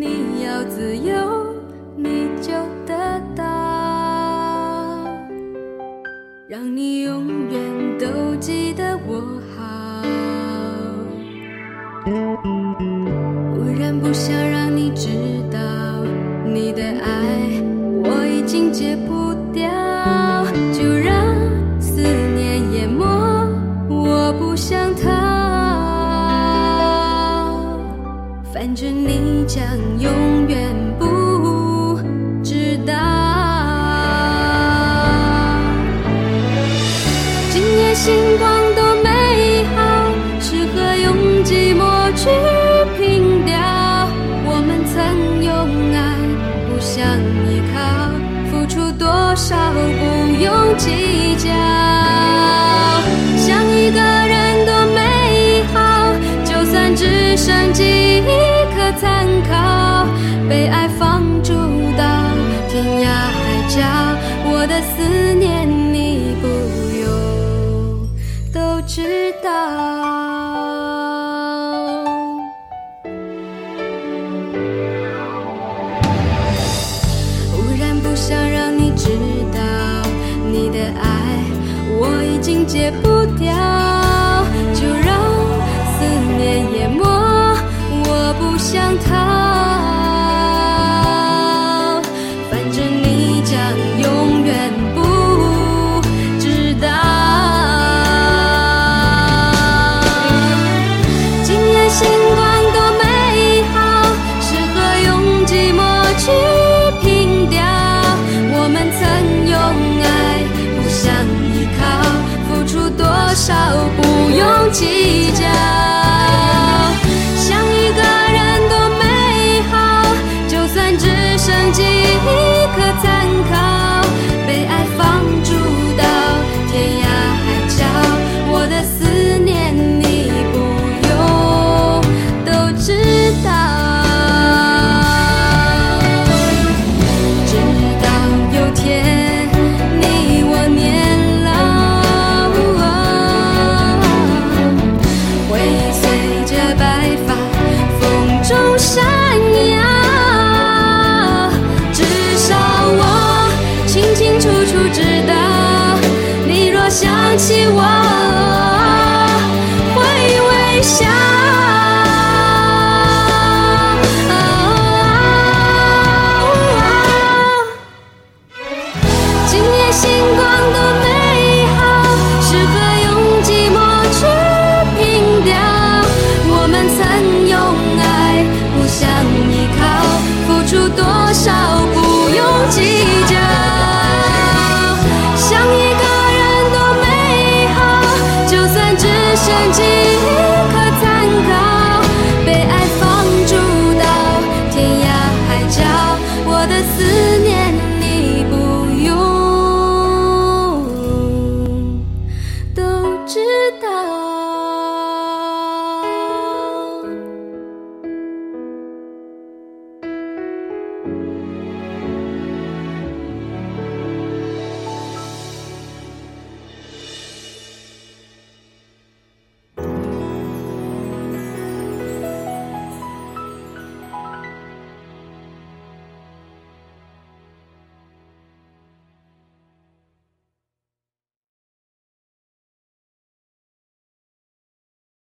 你要自由，你就得到，让你永远都记得我好。不然不想让你知道，你的爱我已经戒不掉，就让思念淹没，我不想逃，反正你将永远不知道。今夜星光多美好，适合用寂寞去凭吊，我们曾用爱互相依靠，付出多少不用计较，想一个人多美好，就算只剩记忆参考，被爱放逐到天涯海角，我的思念你不用都知道。忽然不想让你知道，你的爱我已经戒不掉，就让思念淹没，我不想逃，反正你将永远不知道。今夜星光多美好，适合用寂寞去凭吊，我们曾用爱互相依靠，付出多少不用计较，清楚知道，你若想起我